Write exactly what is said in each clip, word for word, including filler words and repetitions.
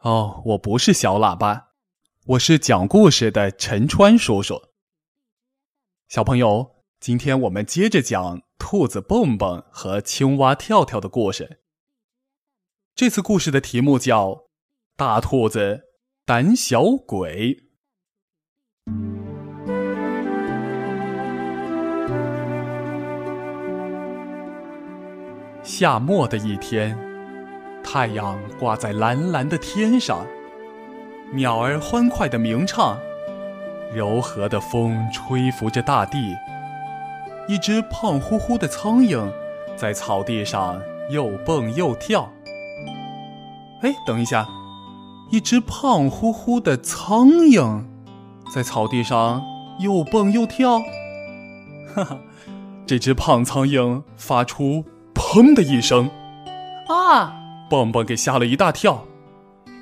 哦，我不是小喇叭，我是讲故事的陈川叔叔。小朋友，今天我们接着讲兔子蹦蹦和青蛙跳跳的故事。这次故事的题目叫《大兔子胆小鬼》。夏末的一天，太阳挂在蓝蓝的天上，鸟儿欢快地鸣唱，柔和的风吹拂着大地。一只胖乎乎的苍蝇在草地上又蹦又跳。哎，等一下，一只胖乎乎的苍蝇在草地上又蹦又跳？哈哈，这只胖苍蝇发出砰的一声。啊！蹦蹦给吓了一大跳。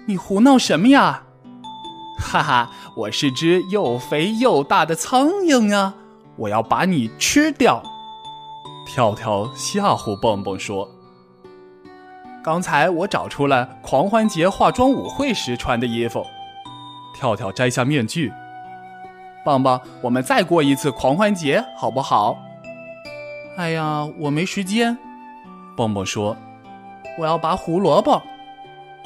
你胡闹什么呀？哈哈，我是只又肥又大的苍蝇啊，我要把你吃掉。跳跳吓唬蹦蹦说，刚才我找出了狂欢节化妆舞会时穿的衣服。跳跳摘下面具。蹦蹦，我们再过一次狂欢节好不好？哎呀，我没时间。蹦蹦说，我要拔胡萝卜。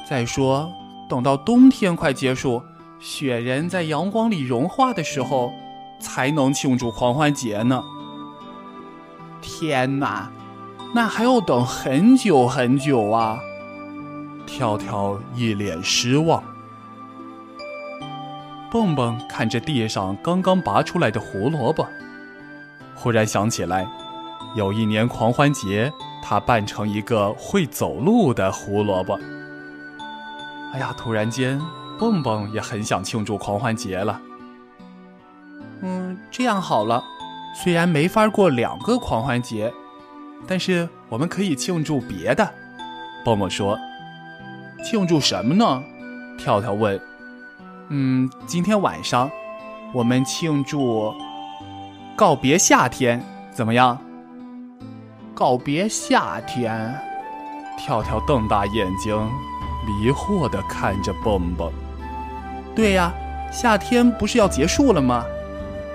再说等到冬天快结束，雪人在阳光里融化的时候才能庆祝狂欢节呢。天哪，那还要等很久很久啊！跳跳一脸失望。蹦蹦看着地上刚刚拔出来的胡萝卜，忽然想起来，有一年狂欢节他扮成一个会走路的胡萝卜。哎呀，突然间蹦蹦也很想庆祝狂欢节了。嗯，这样好了，虽然没法过两个狂欢节，但是我们可以庆祝别的。蹦蹦说。庆祝什么呢？跳跳问。嗯，今天晚上我们庆祝告别夏天，怎么样？告别夏天？跳跳瞪大眼睛，迷惑地看着蹦蹦。对呀，夏天不是要结束了吗？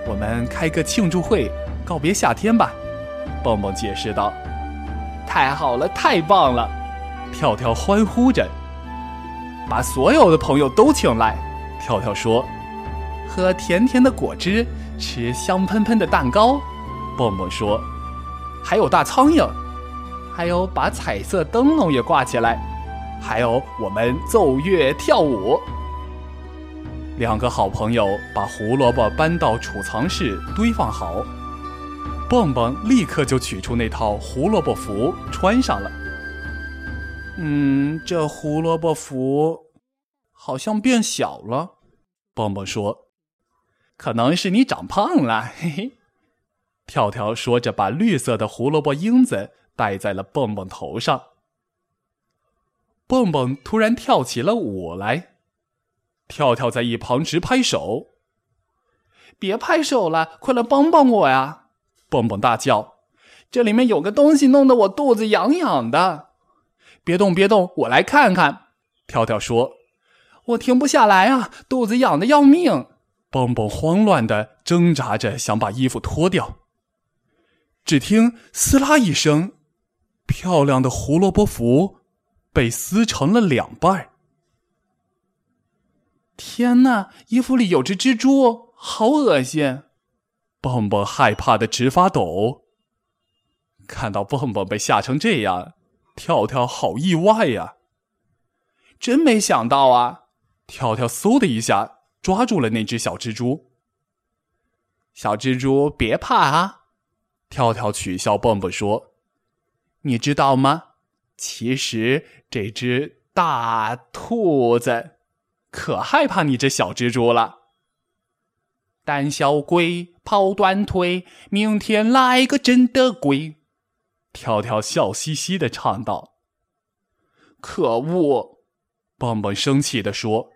我们开个庆祝会，告别夏天吧。蹦蹦解释道。太好了，太棒了！跳跳欢呼着。把所有的朋友都请来，跳跳说。喝甜甜的果汁，吃香喷喷的蛋糕，蹦蹦说。还有大苍蝇，还有把彩色灯笼也挂起来，还有我们奏乐跳舞。两个好朋友把胡萝卜搬到储藏室堆放好，蹦蹦立刻就取出那套胡萝卜服穿上了。嗯，这胡萝卜服好像变小了，蹦蹦说。可能是你长胖了，嘿嘿。跳跳说着把绿色的胡萝卜缨子戴在了蹦蹦头上。蹦蹦突然跳起了舞来。跳跳在一旁直拍手。别拍手了，快来帮帮我呀！蹦蹦大叫，这里面有个东西，弄得我肚子痒痒的。别动别动，我来看看。跳跳说。我停不下来啊，肚子痒得要命。蹦蹦慌乱地挣扎着想把衣服脱掉。只听撕拉一声，漂亮的胡萝卜服被撕成了两半。天哪，衣服里有只蜘蛛，好恶心！蹦蹦害怕得直发抖。看到蹦蹦被吓成这样，跳跳好意外呀！真没想到啊！跳跳嗖的一下抓住了那只小蜘蛛。小蜘蛛别怕啊！跳跳取笑蹦蹦说：“你知道吗？其实这只大兔子可害怕你这小蜘蛛了。胆小鬼跑断腿，明天来个真的鬼。”跳跳笑嘻嘻地唱道。可恶！蹦蹦生气地说。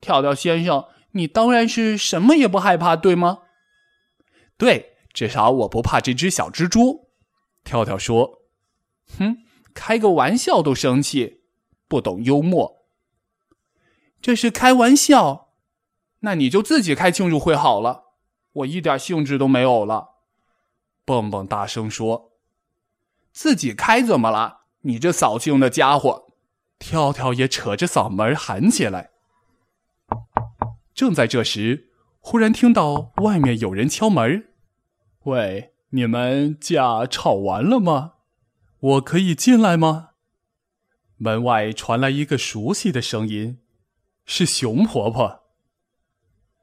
跳跳先生，你当然是什么也不害怕，对吗？对，至少我不怕这只小蜘蛛。跳跳说。哼，开个玩笑都生气，不懂幽默。这是开玩笑。那你就自己开庆祝会好了，我一点兴致都没有了。蹦蹦大声说。自己开怎么了？你这扫兴的家伙。跳跳也扯着嗓门喊起来。正在这时，忽然听到外面有人敲门。喂，你们架吵完了吗？我可以进来吗？门外传来一个熟悉的声音，是熊婆婆。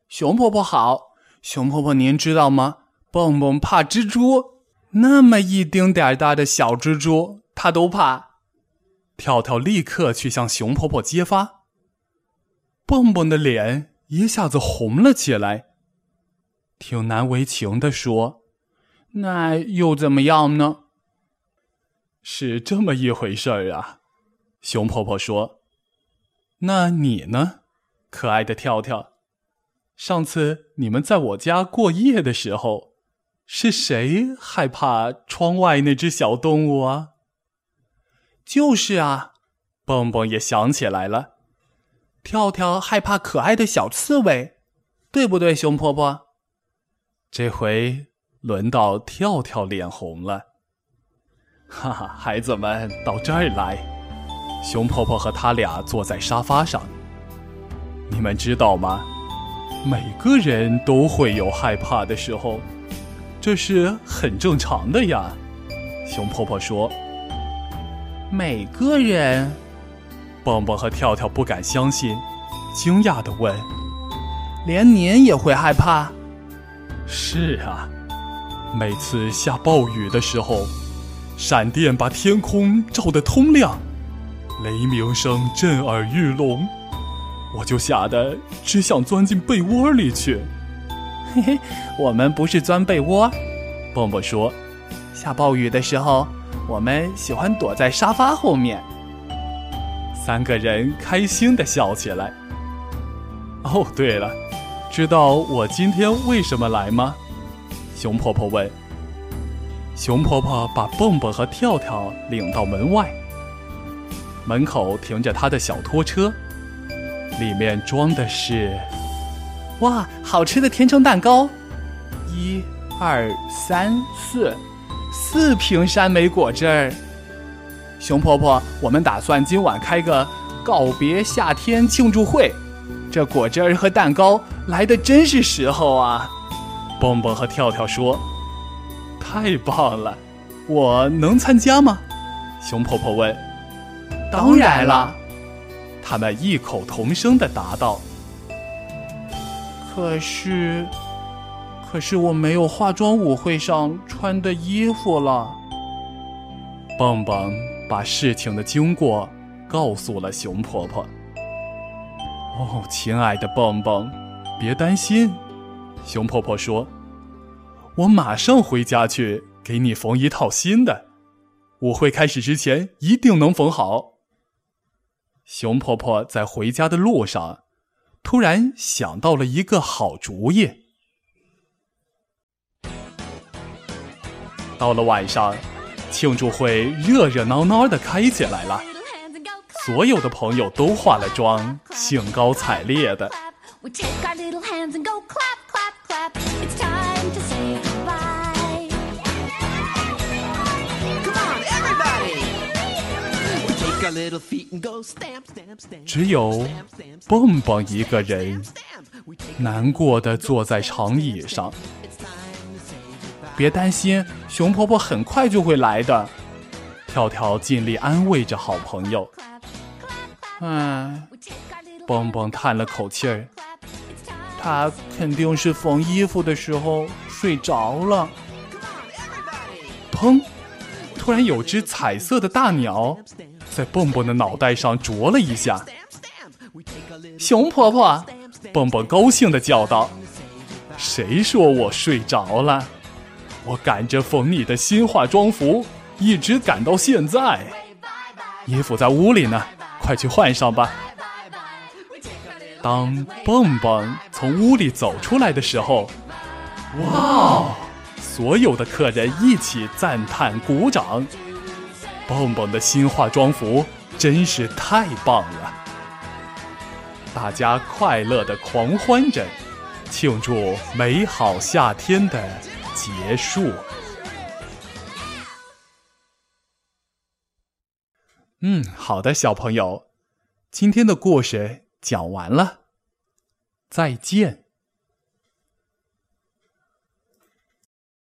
熊婆婆好，熊婆婆您知道吗？蹦蹦怕蜘蛛，那么一丁点大的小蜘蛛，她都怕。跳跳立刻去向熊婆婆揭发。蹦蹦的脸一下子红了起来，挺难为情地说：“那又怎么样呢？”是这么一回事儿啊，熊婆婆说。那你呢，可爱的跳跳？上次你们在我家过夜的时候，是谁害怕窗外那只小动物啊？就是啊，蹦蹦也想起来了，跳跳害怕可爱的小刺猬，对不对，熊婆婆？这回轮到跳跳脸红了。哈哈，孩子们到这儿来。熊婆婆和她俩坐在沙发上。你们知道吗？每个人都会有害怕的时候，这是很正常的呀。熊婆婆说。每个人？蹦蹦和跳跳不敢相信，惊讶地问。连您也会害怕？是啊，每次下暴雨的时候，闪电把天空照得通亮，雷鸣声震耳欲聋，我就吓得只想钻进被窝里去。嘿嘿，我们不是钻被窝，蹦蹦说，下暴雨的时候，我们喜欢躲在沙发后面。三个人开心地笑起来。哦，对了，知道我今天为什么来吗？熊婆婆问。熊婆婆把蹦蹦和跳跳领到门外，门口停着她的小拖车，里面装的是……哇，好吃的甜橙蛋糕！一、二、三、四，四瓶山莓果汁儿。熊婆婆，我们打算今晚开个告别夏天庆祝会，这果汁儿和蛋糕来得真是时候啊！蹦蹦和跳跳说。太棒了，我能参加吗？熊婆婆问。当然了，他们异口同声地答道。可是，可是我没有化妆舞会上穿的衣服了。蹦蹦把事情的经过告诉了熊婆婆。哦，亲爱的蹦蹦，别担心，熊婆婆说。我马上回家去给你缝一套新的，舞会开始之前一定能缝好。熊婆婆在回家的路上，突然想到了一个好主意。到了晚上，庆祝会热热闹闹地开起来了，所有的朋友都化了妆，兴高采烈的。只有蹦蹦一个人难过地坐在长椅上。别担心，熊婆婆很快就会来的。跳跳尽力安慰着好朋友。唉，蹦蹦叹了口气儿，他肯定是缝衣服的时候睡着了。砰！突然有只彩色的大鸟在蹦蹦的脑袋上啄了一下。熊婆婆，蹦蹦高兴地叫道，谁说我睡着了？我赶着缝你的新化妆服，一直赶到现在。衣服在屋里呢，快去换上吧。当蹦蹦从屋里走出来的时候，哇！所有的客人一起赞叹鼓掌。蹦蹦的新化妆服真是太棒了。大家快乐地狂欢着，庆祝美好夏天的结束。嗯，好的，小朋友，今天的故事讲完了，再见。